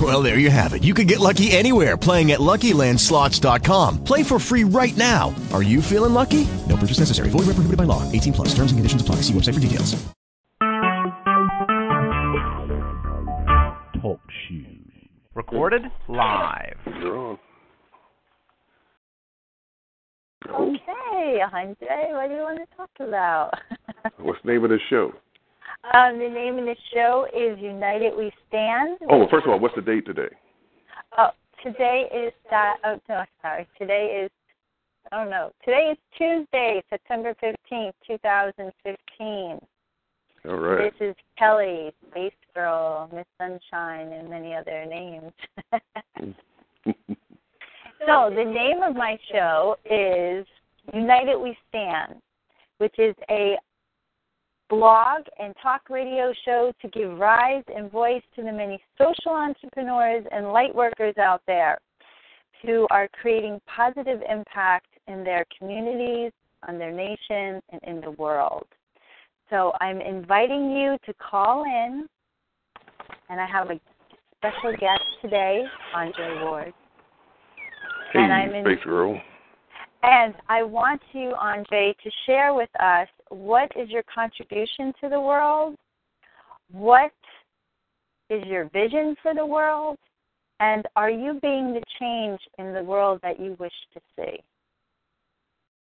Well, there you have it. You can get lucky anywhere, playing at LuckyLandSlots.com. Play for free right now. Are you feeling lucky? No purchase necessary. Void where prohibited by law. 18 plus. Terms and conditions apply. See website for details. Talk shoes. Recorded live. You're on. Okay, Andre, what do you want to talk about? What's the name of the show? The name of the show is United We Stand. Oh, well, first of all, what's the date today? Today is Tuesday, September 15th, 2015. All right. This is Kelly, Space Girl, Miss Sunshine, and many other names. So the name of my show is United We Stand, which is a blog and talk radio show to give rise and voice to the many social entrepreneurs and light workers out there who are creating positive impact in their communities, on their nation, and in the world. So I'm inviting you to call in, and I have a special guest today, Andre Ward. Hey, Space Girl. And I want you, Andre, to share with us what is your contribution to the world, what is your vision for the world, and are you being the change in the world that you wish to see?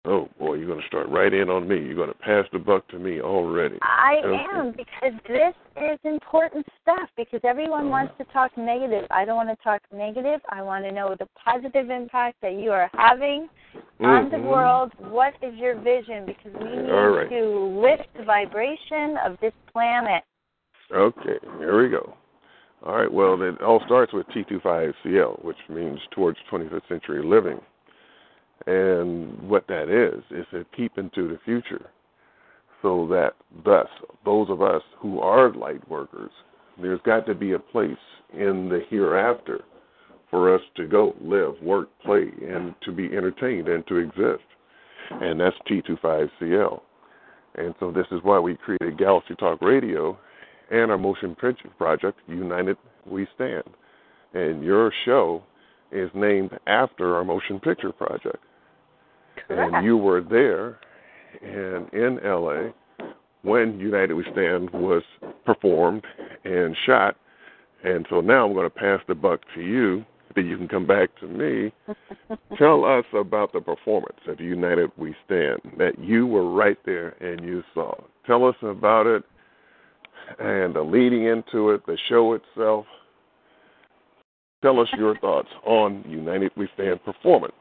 Oh, boy, you're going to start right in on me. You're going to pass the buck to me already. I am, because this is important stuff, because everyone wants to talk negative. I don't want to talk negative. I want to know the positive impact that you are having on the world. What is your vision? Because we need to lift the vibration of this planet. Okay, here we go. All right, well, it all starts with T25CL, which means towards 25th century living. And what that is a peep into the future so that thus, those of us who are light workers, there's got to be a place in the hereafter for us to go live, work, play, and to be entertained and to exist. And that's T25CL. And so this is why we created Galaxy Talk Radio and our motion picture project, United We Stand. And your show is named after our motion picture project. Correct. And you were there and in L.A. when United We Stand was performed and shot. And so now I'm going to pass the buck to you, that you can come back to me. Tell us about the performance of United We Stand that you were right there and you saw. Tell us about it and the leading into it, the show itself. Tell us your thoughts on United We Stand performance.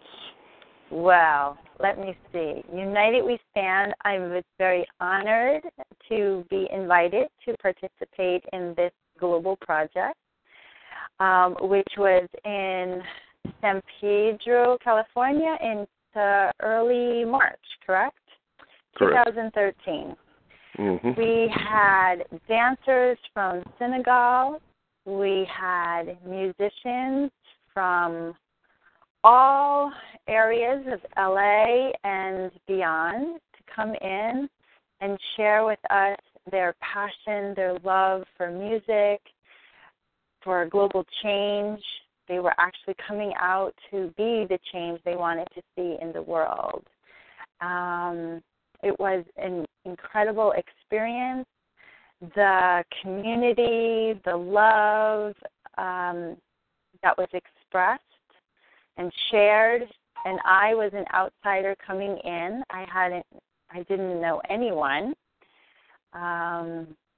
Wow. Let me see. United We Stand, I was very honored to be invited to participate in this global project, which was in San Pedro, California, in early March, correct? 2013. Mm-hmm. We had dancers from Senegal. We had musicians from all areas of LA and beyond to come in and share with us their passion, their love for music, for global change. They were actually coming out to be the change they wanted to see in the world. It was an incredible experience. The community, the love that was expressed and shared, and I was an outsider coming in. I didn't know anyone.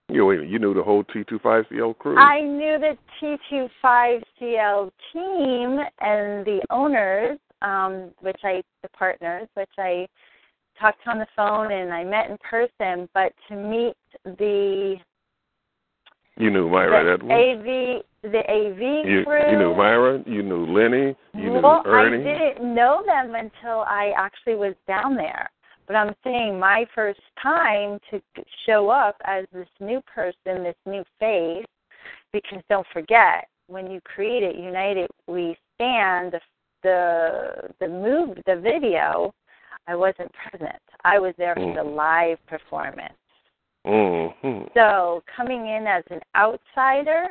You knew the whole T25CL crew. I knew the T25CL team and the owners, the partners, which I talked on the phone and I met in person, but to meet the AV crew. You knew Myra, you knew Lenny, you knew Ernie. I didn't know them until I actually was down there. But I'm saying my first time to show up as this new person, this new face, because don't forget, when you created United We Stand, the video, I wasn't present. I was there for the live performance. Mm-hmm. So coming in as an outsider,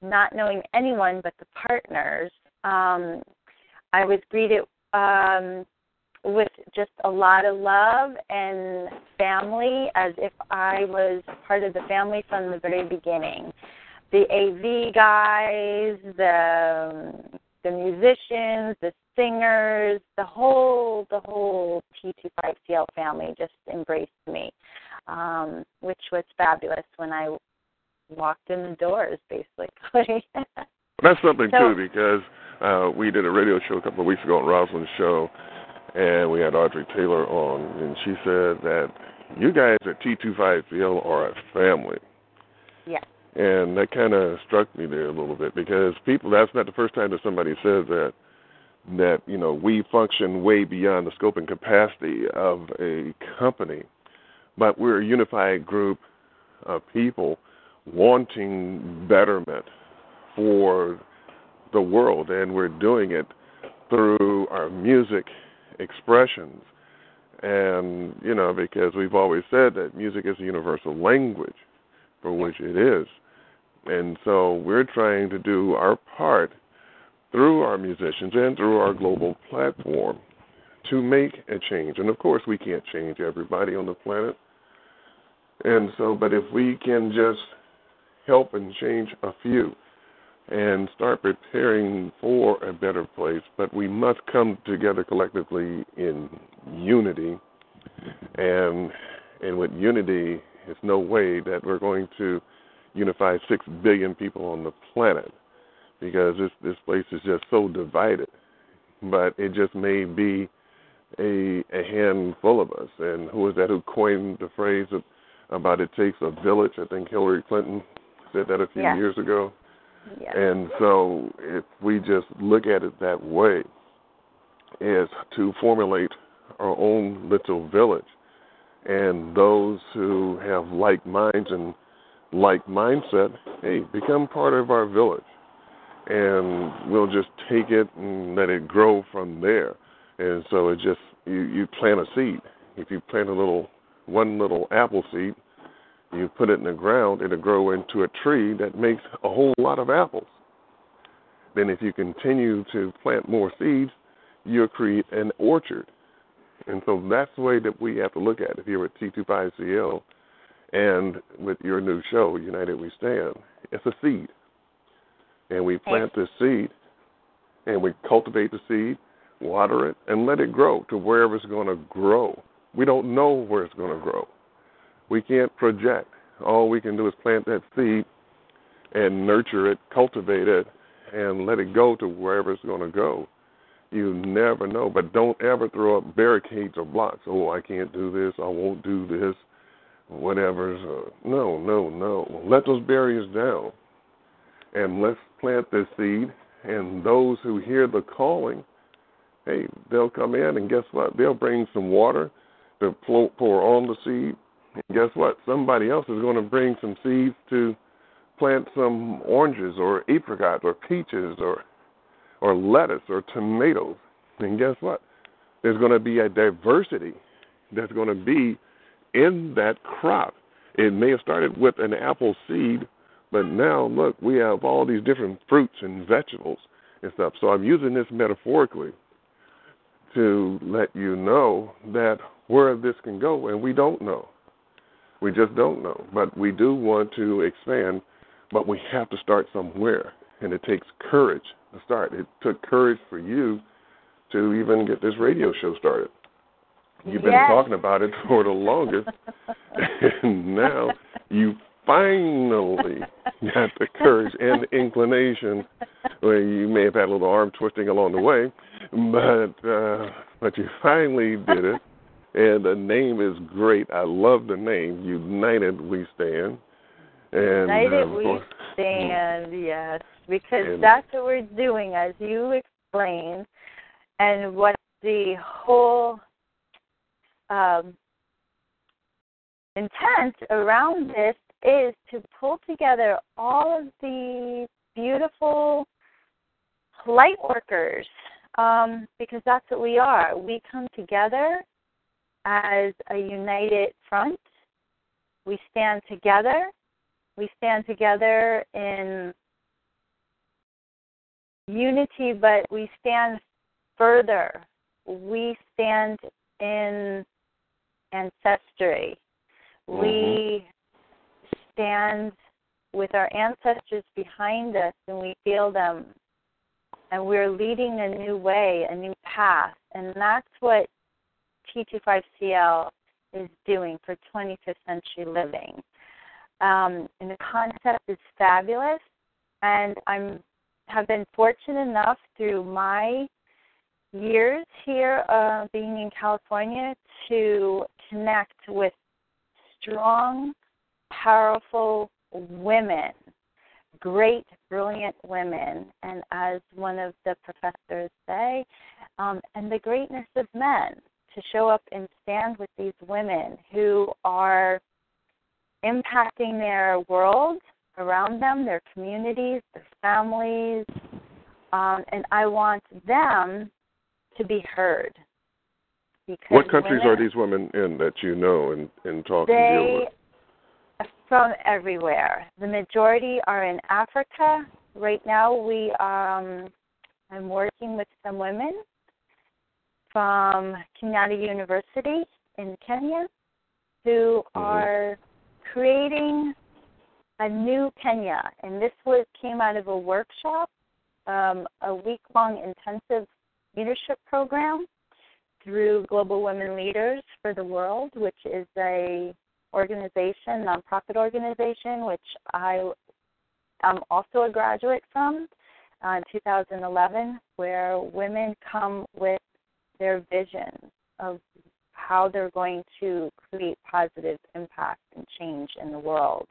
not knowing anyone but the partners, I was greeted with just a lot of love and family, as if I was part of the family from the very beginning. The AV guys, the musicians, the singers, the whole T25CL family just embraced me, which was fabulous when I walked in the doors, basically. That's something, too, because we did a radio show a couple of weeks ago on Rosalind's show, and we had Audrey Taylor on, and she said that you guys at T25CL are a family. Yeah. And that kind of struck me there a little bit, because people, that's not the first time that somebody says that, you know, we function way beyond the scope and capacity of a company, but we're a unified group of people wanting betterment for the world, and we're doing it through our music expressions. And, you know, because we've always said that music is a universal language, for which it is. And so we're trying to do our part through our musicians and through our global platform to make a change. And, of course, we can't change everybody on the planet. And so, but if we can just help and change a few and start preparing for a better place, but we must come together collectively in unity. And with unity, it's no way that we're going to unify 6 billion people on the planet, because this place is just so divided. But it just may be a handful of us. And who is that who coined the phrase about it takes a village? I think Hillary Clinton said that a few years ago. Yeah. And so if we just look at it that way, is to formulate our own little village, and those who have like minds and like mindset, hey, become part of our village, and we'll just take it and let it grow from there. And so it just, you plant a seed. If you plant one little apple seed, you put it in the ground, it'll grow into a tree that makes a whole lot of apples. Then if you continue to plant more seeds, you'll create an orchard. And so that's the way that we have to look at it here at T25CL and with your new show, United We Stand. It's a seed. And we plant this seed, and we cultivate the seed, water it, and let it grow to wherever it's going to grow. We don't know where it's going to grow. We can't project. All we can do is plant that seed and nurture it, cultivate it, and let it go to wherever it's going to go. You never know, but don't ever throw up barricades or blocks. Oh, I can't do this. I won't do this. Whatever's. No. Let those barriers down, and let's plant this seed. And those who hear the calling, hey, they'll come in, and guess what? They'll bring some water to pour on the seed. And guess what? Somebody else is going to bring some seeds to plant some oranges or apricots or peaches or lettuce or tomatoes. And guess what? There's going to be a diversity that's going to be in that crop. It may have started with an apple seed, but now, look, we have all these different fruits and vegetables and stuff. So I'm using this metaphorically to let you know that where this can go, and we don't know. We just don't know. But we do want to expand, but we have to start somewhere, and it takes courage. It took courage for you to even get this radio show started. You've been talking about it for the longest, and now you finally got the courage and the inclination. Well, you may have had a little arm twisting along the way, but you finally did it, and the name is great. I love the name, United We Stand. And, United We Stand, yes, because that's what we're doing, as you explained, and what the whole intent around this is to pull together all of the beautiful light workers, because that's what we are. We come together as a united front. We stand together. We stand together in unity, but we stand further. We stand in ancestry. Mm-hmm. We stand with our ancestors behind us, and we feel them. And we're leading a new way, a new path. And that's what T25CL is doing for 25th century living. And the concept is fabulous. And I have been fortunate enough through my years here being in California to connect with strong, powerful women, great, brilliant women, and as one of the professors say, and the greatness of men, to show up and stand with these women who are impacting their world around them, their communities, their families, and I want them to be heard. What countries are these women in that you know and talk and deal with? From everywhere. The majority are in Africa. Right now we I'm working with some women from Kenyatta University in Kenya who are creating a new Kenya. And this came out of a workshop, a week-long intensive leadership program through Global Women Leaders for the World, which is a organization, nonprofit organization, which I am also a graduate from in 2011, where women come with their vision of how they're going to create positive impact and change in the world.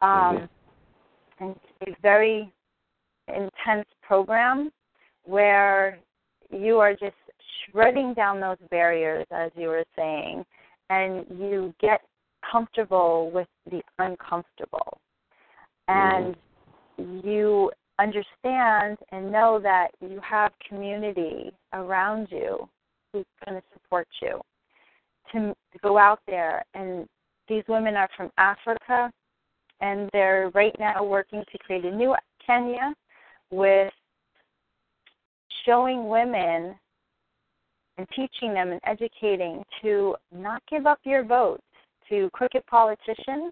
And it's a very intense program where you are just shredding down those barriers, as you were saying, and you get comfortable with the uncomfortable. And you understand and know that you have community around you who's going to support you to go out there. And these women are from Africa, and they're right now working to create a new Kenya with showing women and teaching them and educating to not give up your vote to crooked politicians,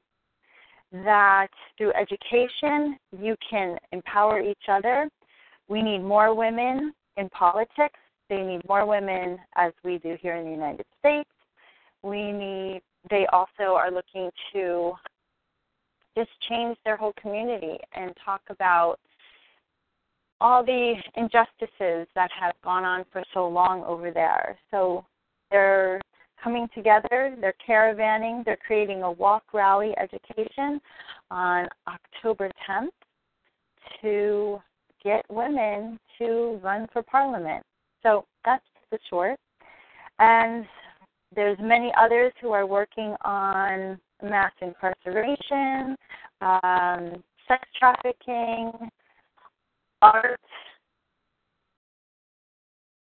that through education you can empower each other. We need more women in politics. They need more women as we do here in the United States. They also are looking to just change their whole community and talk about all the injustices that have gone on for so long over there. So they're coming together, they're caravanning, they're creating a walk rally education on October 10th to get women to run for parliament. So that's the short. And there's many others who are working on mass incarceration, sex trafficking, art,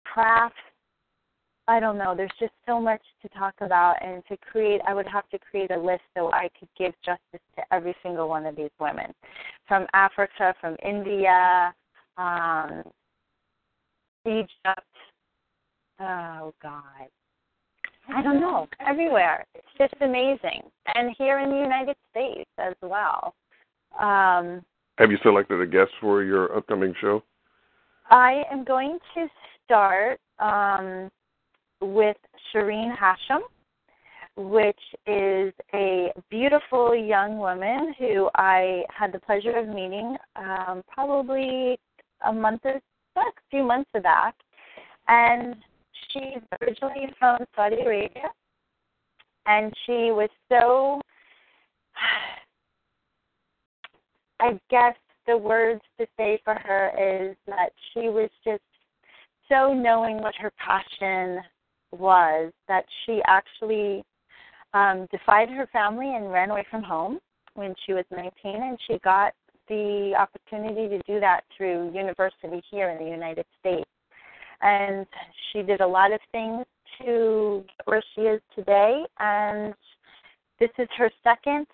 craft, I don't know. There's just so much to talk about, and to create, I would have to create a list so I could give justice to every single one of these women from Africa, from India, Egypt, oh, God. I don't know. Everywhere. It's just amazing. And here in the United States as well. Have you selected a guest for your upcoming show? I am going to start with Shireen Hashem, which is a beautiful young woman who I had the pleasure of meeting probably a few months back. And she's originally from Saudi Arabia, and she was so... I guess the words to say for her is that she was just so knowing what her passion was that she actually defied her family and ran away from home when she was 19, and she got the opportunity to do that through university here in the United States. And she did a lot of things to get where she is today, and this is her second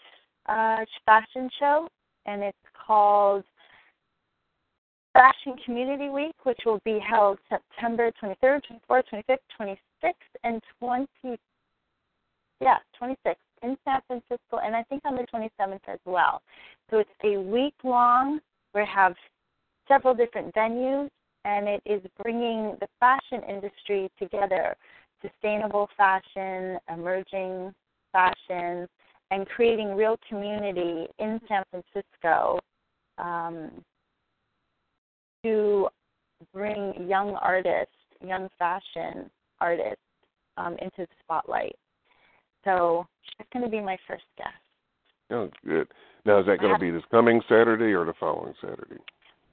fashion show, and it's called Fashion Community Week, which will be held September 23rd, 24th, 25th, 26th, and 26th in San Francisco, and I think on the 27th as well. So it's a week long. We have several different venues, and it is bringing the fashion industry together, sustainable fashion, emerging fashion, and creating real community in San Francisco to bring young artists, young fashion artists into the spotlight. So she's going to be my first guest. Oh, good. Now, is that going to be this coming Saturday or the following Saturday?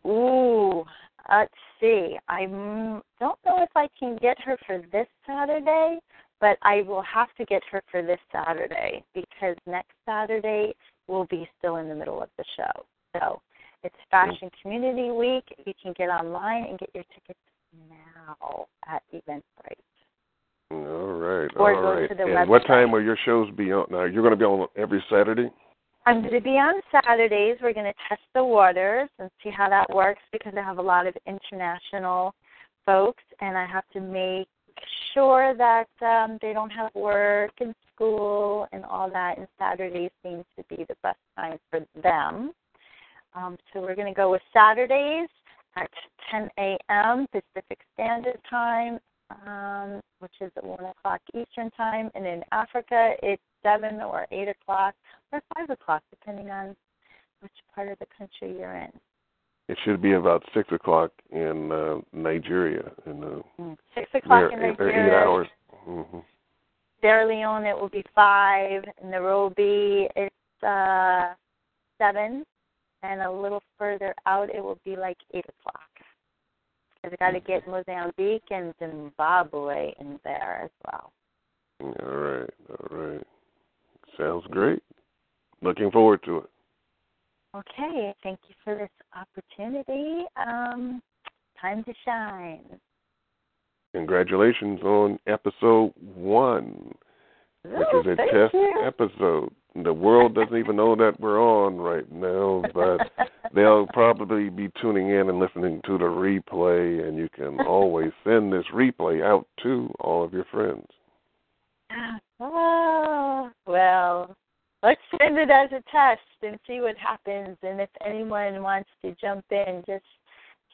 Ooh, let's see. I don't know if I can get her for this Saturday, but I will have to get her for this Saturday because next Saturday we'll be still in the middle of the show. So it's Fashion Community Week. You can get online and get your tickets now at Eventbrite. All right. Or all go right. to the website. What time will your shows be on? Now, you're going to be on every Saturday? I'm going to be on Saturdays. We're going to test the waters and see how that works because I have a lot of international folks, and I have to make sure that they don't have work and school and all that, and Saturdays seems to be the best time for them. So we're going to go with Saturdays at 10 a.m. Pacific Standard Time, which is at 1 o'clock Eastern Time, and in Africa it's 7 or 8 o'clock or 5 o'clock, depending on which part of the country you're in. It should be about 6 o'clock in Nigeria. In, 6 o'clock in Nigeria. 8 hours. Mm-hmm. Sierra Leone, it will be 5. In Nairobi, it's 7. And a little further out, it will be like 8 o'clock. Because I've got to get Mozambique and Zimbabwe in there as well. All right. All right. Sounds great. Looking forward to it. Okay, thank you for this opportunity. Time to shine. Congratulations on episode 1, which is a test episode. The world doesn't even know that we're on right now, but they'll probably be tuning in and listening to the replay, and you can always send this replay out to all of your friends. Oh, well... let's send it as a test and see what happens. And if anyone wants to jump in, just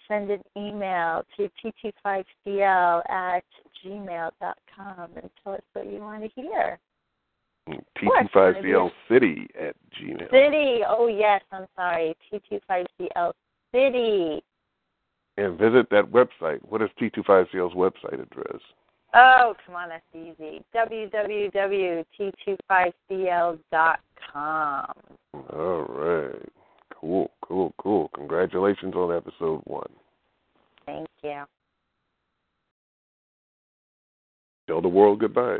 send an email to t25cl@gmail.com and tell us what you want to hear. T25CLcity@gmail.com. City. Oh, yes. I'm sorry. T25CLcity. And visit that website. What is T25CL's website address? Oh, come on, that's easy. www.t25cl.com. All right. Cool. Congratulations on episode 1. Thank you. Tell the world goodbye.